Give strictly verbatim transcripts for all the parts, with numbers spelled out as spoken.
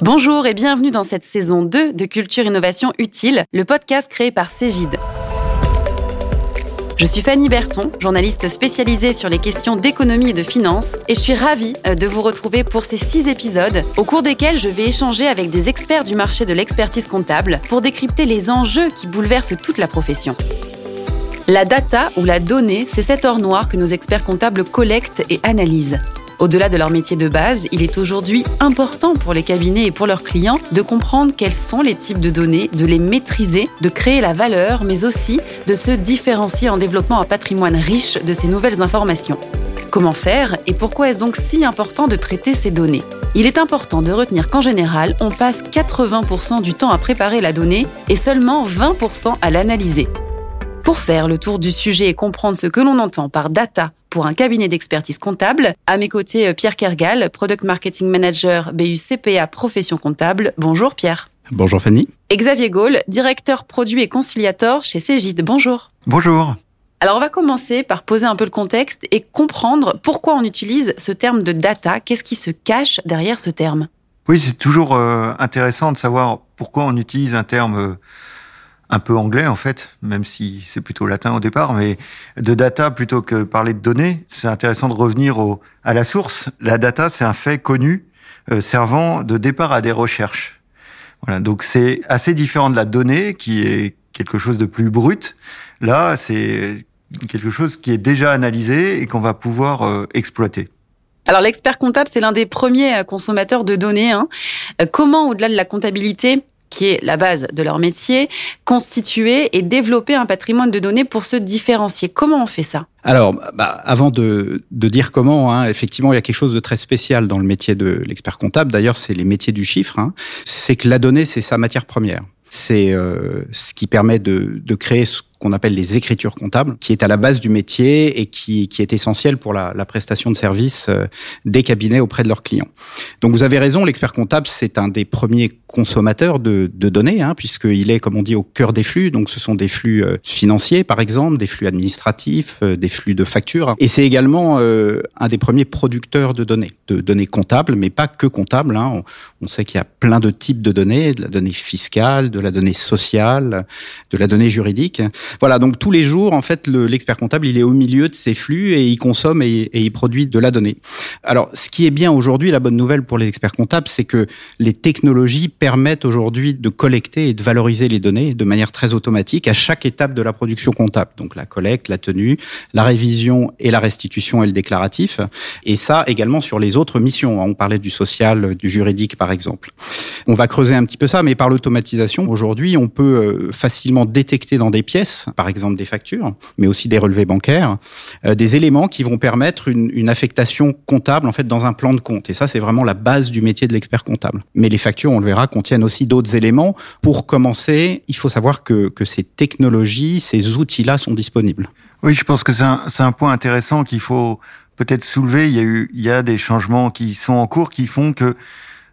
Bonjour et bienvenue dans cette saison deux de Culture Innovation Utile, le podcast créé par Cégide. Je suis Fanny Berton, journaliste spécialisée sur les questions d'économie et de finances, et je suis ravie de vous retrouver pour ces six épisodes, au cours desquels je vais échanger avec des experts du marché de l'expertise comptable pour décrypter les enjeux qui bouleversent toute la profession. La data ou la donnée, c'est cet or noir que nos experts comptables collectent et analysent. Au-delà de leur métier de base, il est aujourd'hui important pour les cabinets et pour leurs clients de comprendre quels sont les types de données, de les maîtriser, de créer la valeur, mais aussi de se différencier en développant un patrimoine riche de ces nouvelles informations. Comment faire et pourquoi est-ce donc si important de traiter ces données ? Il est important de retenir qu'en général, on passe quatre-vingts pour cent du temps à préparer la donnée et seulement vingt pour cent à l'analyser. Pour faire le tour du sujet et comprendre ce que l'on entend par data pour un cabinet d'expertise comptable, à mes côtés Pierre Kergal, Product Marketing Manager B U C P A Profession Comptable. Bonjour Pierre. Bonjour Fanny. Et Xavier Gaulle, directeur produit et conciliateur chez Cégide. Bonjour. Bonjour. Alors on va commencer par poser un peu le contexte et comprendre pourquoi on utilise ce terme de data. Qu'est-ce qui se cache derrière ce terme ? Oui, c'est toujours intéressant de savoir pourquoi on utilise un terme un peu anglais, en fait, même si c'est plutôt latin au départ, mais de data plutôt que parler de données. C'est intéressant de revenir au, à la source. La data, c'est un fait connu, euh, servant de départ à des recherches. Voilà. Donc, c'est assez différent de la donnée, qui est quelque chose de plus brut. Là, c'est quelque chose qui est déjà analysé et qu'on va pouvoir euh, exploiter. Alors, l'expert comptable, c'est l'un des premiers consommateurs de données, hein. Comment, au-delà de la comptabilité, qui est la base de leur métier, constituer et développer un patrimoine de données pour se différencier. Comment on fait ça ? Alors, bah, avant de, de dire comment, hein, effectivement, il y a quelque chose de très spécial dans le métier de l'expert comptable. D'ailleurs, c'est les métiers du chiffre. Hein. C'est que la donnée, c'est sa matière première. C'est euh, ce qui permet de, de créer ce qu'on appelle les écritures comptables, qui est à la base du métier et qui, qui est essentiel pour la, la prestation de services des cabinets auprès de leurs clients. Donc vous avez raison, l'expert comptable, c'est un des premiers consommateurs de, de données, hein, puisqu'il est, comme on dit, au cœur des flux. Donc ce sont des flux financiers, par exemple, des flux administratifs, des flux de factures. Et c'est également euh, un des premiers producteurs de données, de données comptables, mais pas que comptables. Hein. On, on sait qu'il y a plein de types de données, de la donnée fiscale, de la donnée sociale, de la donnée juridique. Voilà, donc tous les jours, en fait, le, l'expert comptable, il est au milieu de ces flux et il consomme et, et il produit de la donnée. Alors, ce qui est bien aujourd'hui, la bonne nouvelle pour les experts comptables, c'est que les technologies permettent aujourd'hui de collecter et de valoriser les données de manière très automatique à chaque étape de la production comptable. Donc, la collecte, la tenue, la révision et la restitution et le déclaratif. Et ça, également sur les autres missions. On parlait du social, du juridique, par exemple. On va creuser un petit peu ça, mais par l'automatisation, aujourd'hui, on peut facilement détecter dans des pièces, par exemple des factures, mais aussi des relevés bancaires, euh, des éléments qui vont permettre une, une affectation comptable en fait dans un plan de compte. Et ça, c'est vraiment la base du métier de l'expert comptable. Mais les factures, on le verra, contiennent aussi d'autres éléments. Pour commencer, il faut savoir que, que ces technologies, ces outils-là sont disponibles. Oui, je pense que c'est un, c'est un point intéressant qu'il faut peut-être soulever. Il y a eu, il y a des changements qui sont en cours qui font que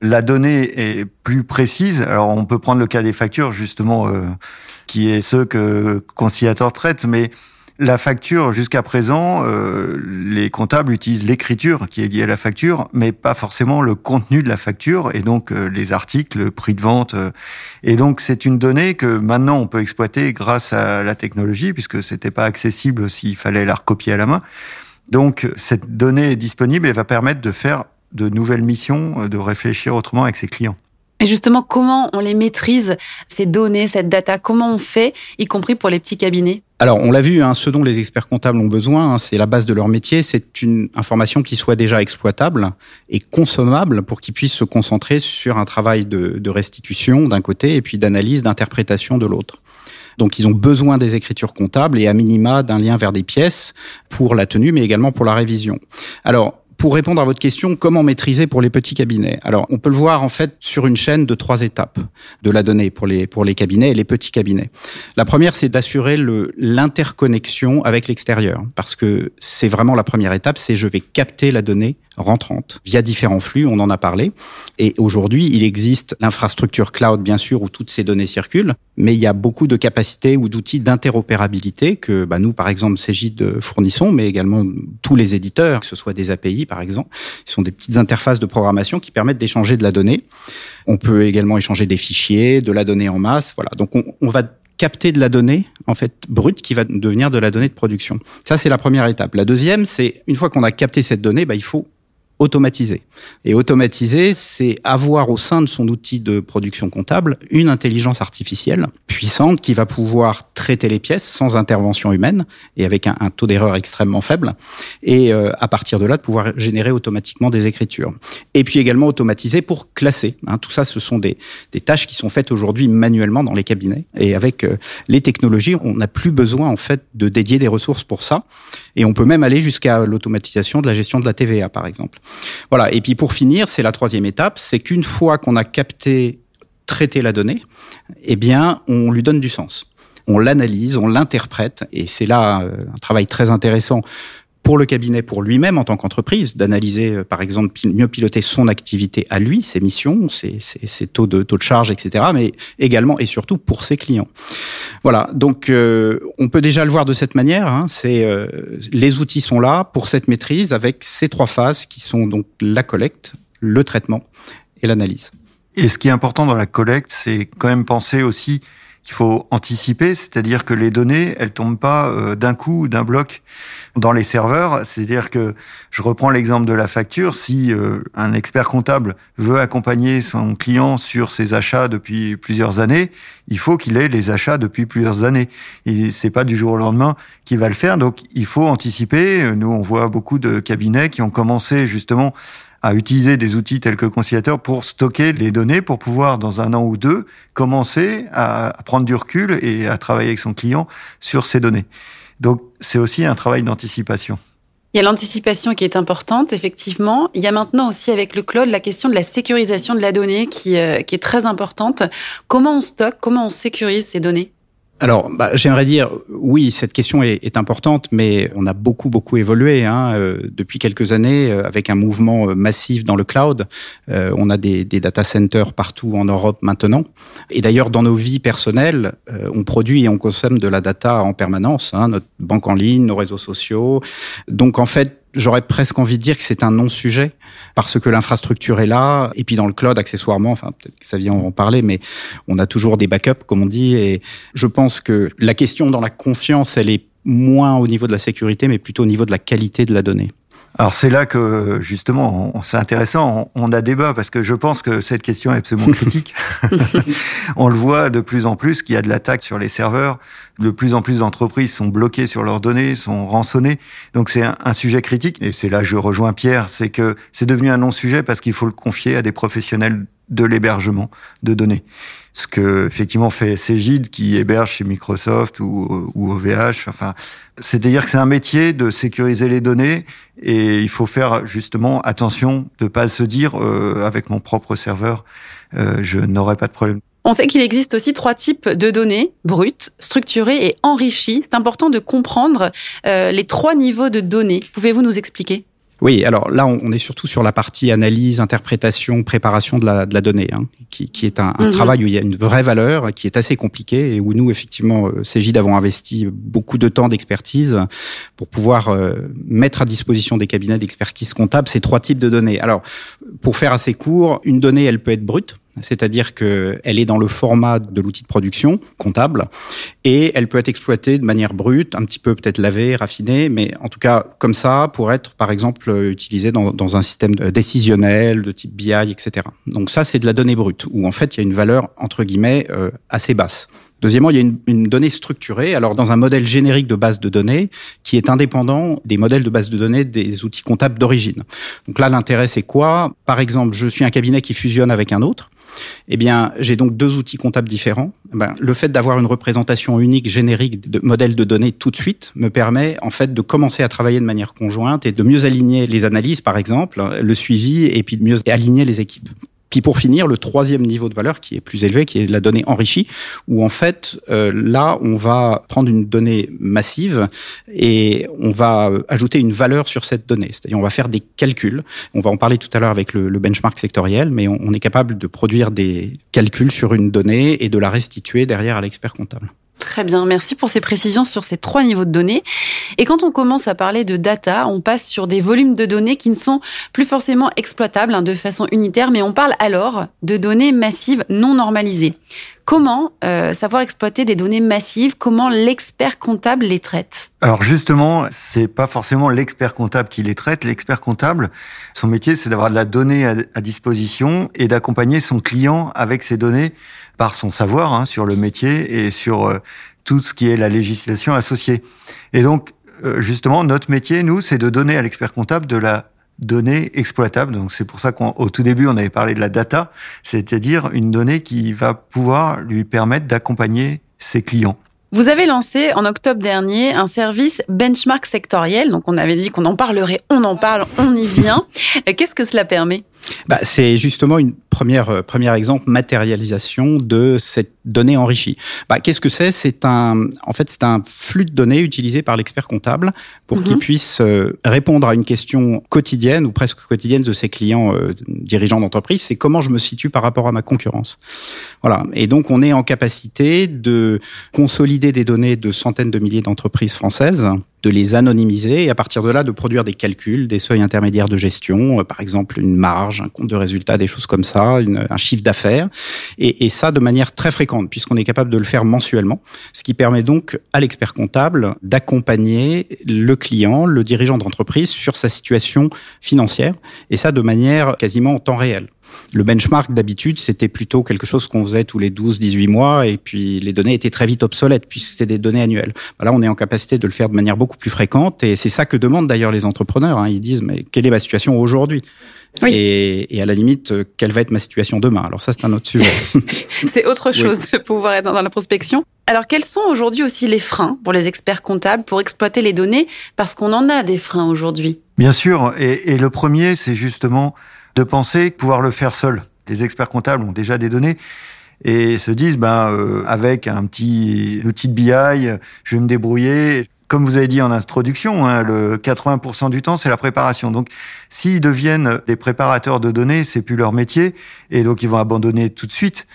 la donnée est plus précise. Alors, on peut prendre le cas des factures, justement, euh, qui est ce que conciliateur traite, mais la facture, jusqu'à présent, euh, les comptables utilisent l'écriture qui est liée à la facture, mais pas forcément le contenu de la facture, et donc euh, les articles, le prix de vente. Euh, et donc, c'est une donnée que maintenant, on peut exploiter grâce à la technologie, puisque c'était pas accessible s'il fallait la recopier à la main. Donc, cette donnée est disponible et va permettre de faire de nouvelles missions, de réfléchir autrement avec ses clients. Et justement, comment on les maîtrise, ces données, cette data ? Comment on fait, y compris pour les petits cabinets ? Alors, on l'a vu, hein, ce dont les experts comptables ont besoin, hein, c'est la base de leur métier, c'est une information qui soit déjà exploitable et consommable pour qu'ils puissent se concentrer sur un travail de, de restitution d'un côté et puis d'analyse, d'interprétation de l'autre. Donc, ils ont besoin des écritures comptables et à minima d'un lien vers des pièces pour la tenue, mais également pour la révision. Alors, pour répondre à votre question, comment maîtriser pour les petits cabinets ? Alors, on peut le voir en fait sur une chaîne de trois étapes de la donnée pour les pour les cabinets et les petits cabinets. La première, c'est d'assurer le l'interconnexion avec l'extérieur, parce que c'est vraiment la première étape. C'est je vais capter la donnée rentrante via différents flux. On en a parlé. Et aujourd'hui, il existe l'infrastructure cloud, bien sûr, où toutes ces données circulent, mais il y a beaucoup de capacités ou d'outils d'interopérabilité que bah, nous, par exemple, Cégide fournissons, mais également tous les éditeurs, que ce soit des A P I. Par exemple, ce sont des petites interfaces de programmation qui permettent d'échanger de la donnée. On peut également échanger des fichiers, de la donnée en masse. Voilà. Donc, on, on va capter de la donnée, en fait, brute, qui va devenir de la donnée de production. Ça, c'est la première étape. La deuxième, c'est, une fois qu'on a capté cette donnée, bah, il faut automatiser. Et automatiser, c'est avoir au sein de son outil de production comptable une intelligence artificielle puissante qui va pouvoir traiter les pièces sans intervention humaine et avec un, un taux d'erreur extrêmement faible. Et euh, à partir de là, de pouvoir générer automatiquement des écritures. Et puis également automatiser pour classer. Hein, tout ça, ce sont des, des tâches qui sont faites aujourd'hui manuellement dans les cabinets. Et avec euh, les technologies, on n'a plus besoin en fait de dédier des ressources pour ça. Et on peut même aller jusqu'à l'automatisation de la gestion de la T V A, par exemple. Voilà. Et puis pour finir, c'est la troisième étape, c'est qu'une fois qu'on a capté, traité la donnée, eh bien, on lui donne du sens. On l'analyse, on l'interprète, et c'est là un travail très intéressant pour le cabinet, pour lui-même en tant qu'entreprise, d'analyser, par exemple, mieux piloter son activité à lui, ses missions, ses, ses, ses taux de taux de charge, et cetera, mais également et surtout pour ses clients. Voilà, donc euh, on peut déjà le voir de cette manière. Hein, c'est euh, les outils sont là pour cette maîtrise avec ces trois phases qui sont donc la collecte, le traitement et l'analyse. Et ce qui est important dans la collecte, c'est quand même penser aussi qu'il faut anticiper, c'est-à-dire que les données, elles tombent pas euh, d'un coup ou d'un bloc dans les serveurs. C'est-à-dire que, je reprends l'exemple de la facture, si euh, un expert comptable veut accompagner son client sur ses achats depuis plusieurs années, il faut qu'il ait les achats depuis plusieurs années. Et c'est pas du jour au lendemain qu'il va le faire, donc il faut anticiper. Nous, on voit beaucoup de cabinets qui ont commencé justement à utiliser des outils tels que Conciliateur pour stocker les données, pour pouvoir, dans un an ou deux, commencer à prendre du recul et à travailler avec son client sur ces données. Donc, c'est aussi un travail d'anticipation. Il y a l'anticipation qui est importante, effectivement. Il y a maintenant aussi, avec le cloud, la question de la sécurisation de la donnée qui, euh, qui est très importante. Comment on stocke, comment on sécurise ces données ? Alors, bah, j'aimerais dire, oui, cette question est, est importante, mais on a beaucoup, beaucoup évolué. Hein, euh, depuis quelques années, euh, avec un mouvement euh, massif dans le cloud, euh, on a des, des data centers partout en Europe maintenant. Et d'ailleurs, dans nos vies personnelles, euh, on produit et on consomme de la data en permanence, hein, notre banque en ligne, nos réseaux sociaux. Donc, en fait, j'aurais presque envie de dire que c'est un non-sujet parce que l'infrastructure est là et puis dans le cloud accessoirement, enfin peut-être que Xavier en parlait, mais on a toujours des backups comme on dit et je pense que la question dans la confiance, elle est moins au niveau de la sécurité mais plutôt au niveau de la qualité de la donnée. Alors c'est là que, justement, on, c'est intéressant, on, on a débat, parce que je pense que cette question est absolument critique. On le voit de plus en plus, qu'il y a de l'attaque sur les serveurs, de plus en plus d'entreprises sont bloquées sur leurs données, sont rançonnées, donc c'est un, un sujet critique, et c'est là que je rejoins Pierre, c'est que c'est devenu un non-sujet parce qu'il faut le confier à des professionnels de l'hébergement de données. Ce que, effectivement, fait Cégide, qui héberge chez Microsoft ou, ou O V H. Enfin, c'est-à-dire que c'est un métier de sécuriser les données et il faut faire, justement, attention de pas se dire, euh, avec mon propre serveur, euh, je n'aurai pas de problème. On sait qu'il existe aussi trois types de données, brutes, structurées et enrichies. C'est important de comprendre euh, les trois niveaux de données. Pouvez-vous nous expliquer ? Oui, alors là, on est surtout sur la partie analyse, interprétation, préparation de la, de la donnée, hein, qui, qui est un, un mmh. travail où il y a une vraie valeur, qui est assez compliqué et où nous, effectivement, Cégide avons investi beaucoup de temps d'expertise pour pouvoir euh, mettre à disposition des cabinets d'expertise comptable ces trois types de données. Alors, pour faire assez court, une donnée, elle peut être brute. C'est-à-dire que elle est dans le format de l'outil de production comptable et elle peut être exploitée de manière brute, un petit peu peut-être lavée, raffinée, mais en tout cas comme ça pour être par exemple utilisée dans, dans un système décisionnel de type B I, et cetera. Donc ça c'est de la donnée brute où en fait il y a une valeur entre guillemets euh, assez basse. Deuxièmement, il y a une, une donnée structurée, alors dans un modèle générique de base de données qui est indépendant des modèles de base de données des outils comptables d'origine. Donc là, l'intérêt, c'est quoi ? Par exemple, je suis un cabinet qui fusionne avec un autre. Eh bien, j'ai donc deux outils comptables différents. Eh bien, le fait d'avoir une représentation unique, générique de modèles de données tout de suite me permet en fait de commencer à travailler de manière conjointe et de mieux aligner les analyses, par exemple, le suivi et puis de mieux aligner les équipes. Puis pour finir, le troisième niveau de valeur qui est plus élevé, qui est la donnée enrichie, où en fait, euh, là, on va prendre une donnée massive et on va ajouter une valeur sur cette donnée. C'est-à-dire, on va faire des calculs. On va en parler tout à l'heure avec le, le benchmark sectoriel, mais on, on est capable de produire des calculs sur une donnée et de la restituer derrière à l'expert comptable. Très bien, merci pour ces précisions sur ces trois niveaux de données. Et quand on commence à parler de data, on passe sur des volumes de données qui ne sont plus forcément exploitables hein, de façon unitaire, mais on parle alors de données massives non normalisées. Comment euh, savoir exploiter des données massives? Comment l'expert comptable les traite? Alors justement, c'est pas forcément l'expert comptable qui les traite. L'expert comptable, son métier, c'est d'avoir de la donnée à, à disposition et d'accompagner son client avec ces données par son savoir hein, sur le métier et sur euh, tout ce qui est la législation associée. Et donc, euh, justement, notre métier, nous, c'est de donner à l'expert comptable de la données exploitables. Donc, c'est pour ça qu'au tout début, on avait parlé de la data, c'est-à-dire une donnée qui va pouvoir lui permettre d'accompagner ses clients. Vous avez lancé en octobre dernier un service benchmark sectoriel. Donc, on avait dit qu'on en parlerait, on en parle, on y vient. Qu'est-ce que cela permet ? Bah, c'est justement une première euh, première exemple matérialisation de cette donnée enrichie. Bah, qu'est-ce que c'est ? C'est un en fait c'est un flux de données utilisé par l'expert comptable pour mm-hmm. qu'il puisse euh, répondre à une question quotidienne ou presque quotidienne de ses clients euh, dirigeants d'entreprise. C'est comment je me situe par rapport à ma concurrence. Voilà. Et donc on est en capacité de consolider des données de centaines de milliers d'entreprises françaises, de les anonymiser et à partir de là de produire des calculs, des seuils intermédiaires de gestion, par exemple une marge, un compte de résultat, des choses comme ça, une, un chiffre d'affaires, et, et ça de manière très fréquente puisqu'on est capable de le faire mensuellement, ce qui permet donc à l'expert comptable d'accompagner le client, le dirigeant d'entreprise sur sa situation financière et ça de manière quasiment en temps réel. Le benchmark, d'habitude, c'était plutôt quelque chose qu'on faisait tous les douze à dix-huit mois et puis les données étaient très vite obsolètes puisque c'était des données annuelles. Là, on est en capacité de le faire de manière beaucoup plus fréquente et c'est ça que demandent d'ailleurs les entrepreneurs, hein. Ils disent, mais quelle est ma situation aujourd'hui ? Oui. Et, et à la limite, quelle va être ma situation demain ? Alors ça, c'est un autre sujet. C'est autre chose, oui. Pouvoir être dans la prospection. Alors, quels sont aujourd'hui aussi les freins pour les experts comptables pour exploiter les données ? Parce qu'on en a des freins aujourd'hui. Bien sûr, et, et le premier, c'est justement de penser pouvoir le faire seul. Les experts comptables ont déjà des données et se disent, ben, euh, avec un petit outil de B I, je vais me débrouiller. Comme vous avez dit en introduction, hein, le quatre-vingts pour cent du temps, c'est la préparation. Donc, s'ils deviennent des préparateurs de données, c'est plus leur métier et donc ils vont abandonner tout de suite.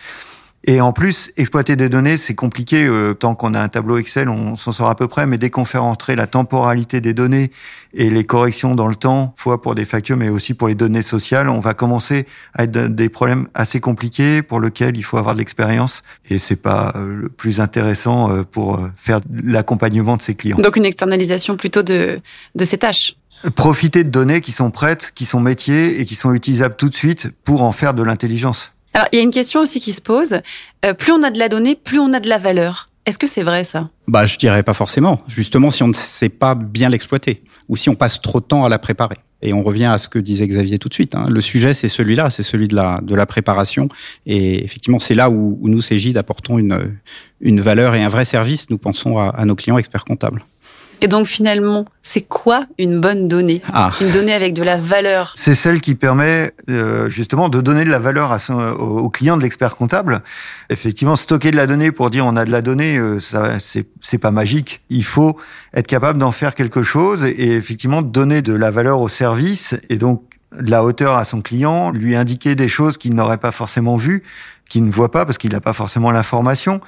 Et en plus, exploiter des données, c'est compliqué. Euh, tant qu'on a un tableau Excel, on s'en sort à peu près. Mais dès qu'on fait rentrer la temporalité des données et les corrections dans le temps, fois pour des factures, mais aussi pour les données sociales, on va commencer à être des problèmes assez compliqués pour lesquels il faut avoir de l'expérience. Et c'est pas euh, le plus intéressant euh, pour faire l'accompagnement de ses clients. Donc une externalisation plutôt de, de ces tâches. Profiter de données qui sont prêtes, qui sont métiers et qui sont utilisables tout de suite pour en faire de l'intelligence. Alors, il y a une question aussi qui se pose. Euh, plus on a de la donnée, plus on a de la valeur. Est-ce que c'est vrai, ça ? Bah, je dirais pas forcément. Justement, si on ne sait pas bien l'exploiter ou si on passe trop de temps à la préparer. Et on revient à ce que disait Xavier tout de suite, hein. Le sujet, c'est celui-là, c'est celui de la, de la préparation. Et effectivement, c'est là où, où nous, Cégide, apportons une, une valeur et un vrai service. Nous pensons à, à nos clients experts comptables. Et donc, finalement, c'est quoi une bonne donnée ? Ah. Une donnée avec de la valeur. C'est celle qui permet euh, justement de donner de la valeur à son, au client de l'expert comptable. Effectivement, stocker de la donnée pour dire on a de la donnée, euh, ça, c'est, c'est pas magique. Il faut être capable d'en faire quelque chose et, et effectivement donner de la valeur au service et donc de la hauteur à son client, lui indiquer des choses qu'il n'aurait pas forcément vues, qu'il ne voit pas parce qu'il n'a pas forcément l'information.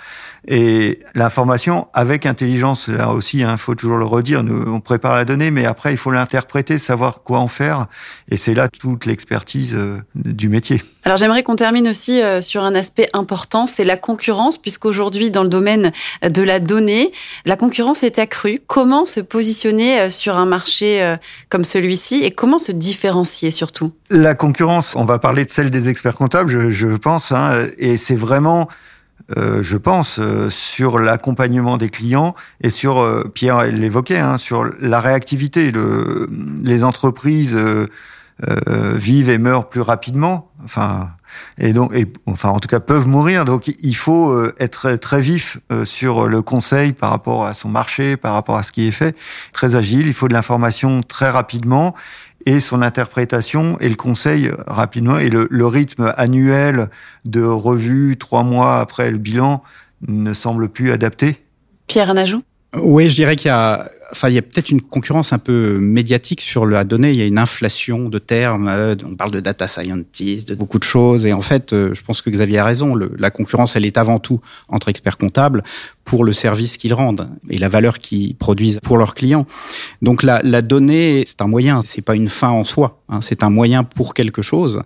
Et l'information avec intelligence, là aussi, hein, faut toujours le redire, nous, on prépare la donnée, mais après, il faut l'interpréter, savoir quoi en faire. Et c'est là toute l'expertise euh, du métier. Alors, j'aimerais qu'on termine aussi euh, sur un aspect important, c'est la concurrence, puisqu'aujourd'hui, dans le domaine de la donnée, la concurrence est accrue. Comment se positionner euh, sur un marché euh, comme celui-ci et comment se différencier surtout ? La concurrence, on va parler de celle des experts comptables, je, je pense, hein, et c'est vraiment, euh, je pense, euh, sur l'accompagnement des clients et sur, euh, Pierre l'évoquait, hein, sur la réactivité. Le, les entreprises euh, euh, vivent et meurent plus rapidement, enfin, et donc, et, enfin, en tout cas, peuvent mourir. Donc, il faut euh, être très vif euh, sur le conseil par rapport à son marché, par rapport à ce qui est fait, très agile. Il faut de l'information très rapidement. Et son interprétation et le conseil rapidement et le, le rythme annuel de revue trois mois après le bilan ne semble plus adapté. Pierre, un ajout ? Oui, je dirais qu'il y a Enfin, il y a peut-être une concurrence un peu médiatique sur la donnée. Il y a une inflation de termes. On parle de data scientist, de beaucoup de choses. Et en fait, je pense que Xavier a raison. Le, la concurrence, elle est avant tout entre experts comptables pour le service qu'ils rendent et la valeur qu'ils produisent pour leurs clients. Donc, la, la donnée, c'est un moyen. C'est pas une fin en soi. Hein, c'est un moyen pour quelque chose.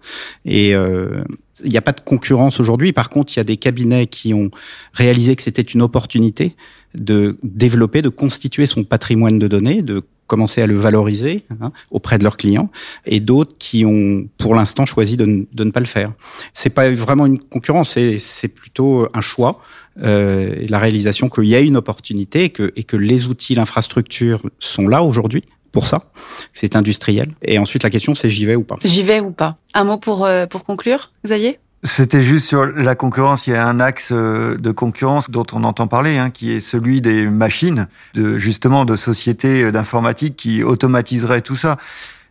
Et euh, il n'y a pas de concurrence aujourd'hui. Par contre, il y a des cabinets qui ont réalisé que c'était une opportunité de développer, de constituer son patrimoine de données, de commencer à le valoriser hein, auprès de leurs clients, et d'autres qui ont, pour l'instant, choisi de, n- de ne pas le faire. C'est pas vraiment une concurrence, c'est, c'est plutôt un choix, euh, la réalisation qu'il y a une opportunité et que, et que les outils, l'infrastructure sont là aujourd'hui. Pour ça, c'est industriel. Et ensuite, la question, c'est j'y vais ou pas. J'y vais ou pas. Un mot pour, euh, pour conclure, Xavier ? C'était juste sur la concurrence. Il y a un axe de concurrence dont on entend parler, hein, qui est celui des machines, de, justement de sociétés d'informatique qui automatiseraient tout ça.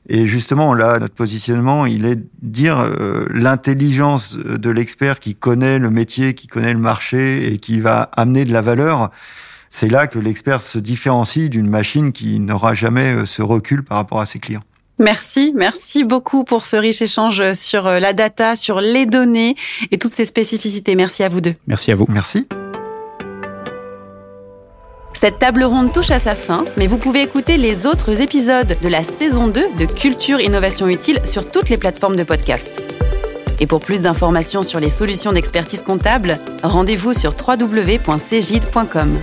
Et justement, là, notre positionnement, il est de dire euh, l'intelligence de l'expert qui connaît le métier, qui connaît le marché et qui va amener de la valeur. C'est là que l'expert se différencie d'une machine qui n'aura jamais ce recul par rapport à ses clients. Merci, merci beaucoup pour ce riche échange sur la data, sur les données et toutes ses spécificités. Merci à vous deux. Merci à vous. Merci. Cette table ronde touche à sa fin, mais vous pouvez écouter les autres épisodes de la saison deux de Culture Innovation Utile sur toutes les plateformes de podcast. Et pour plus d'informations sur les solutions d'expertise comptable, rendez-vous sur w w w point cégide point com.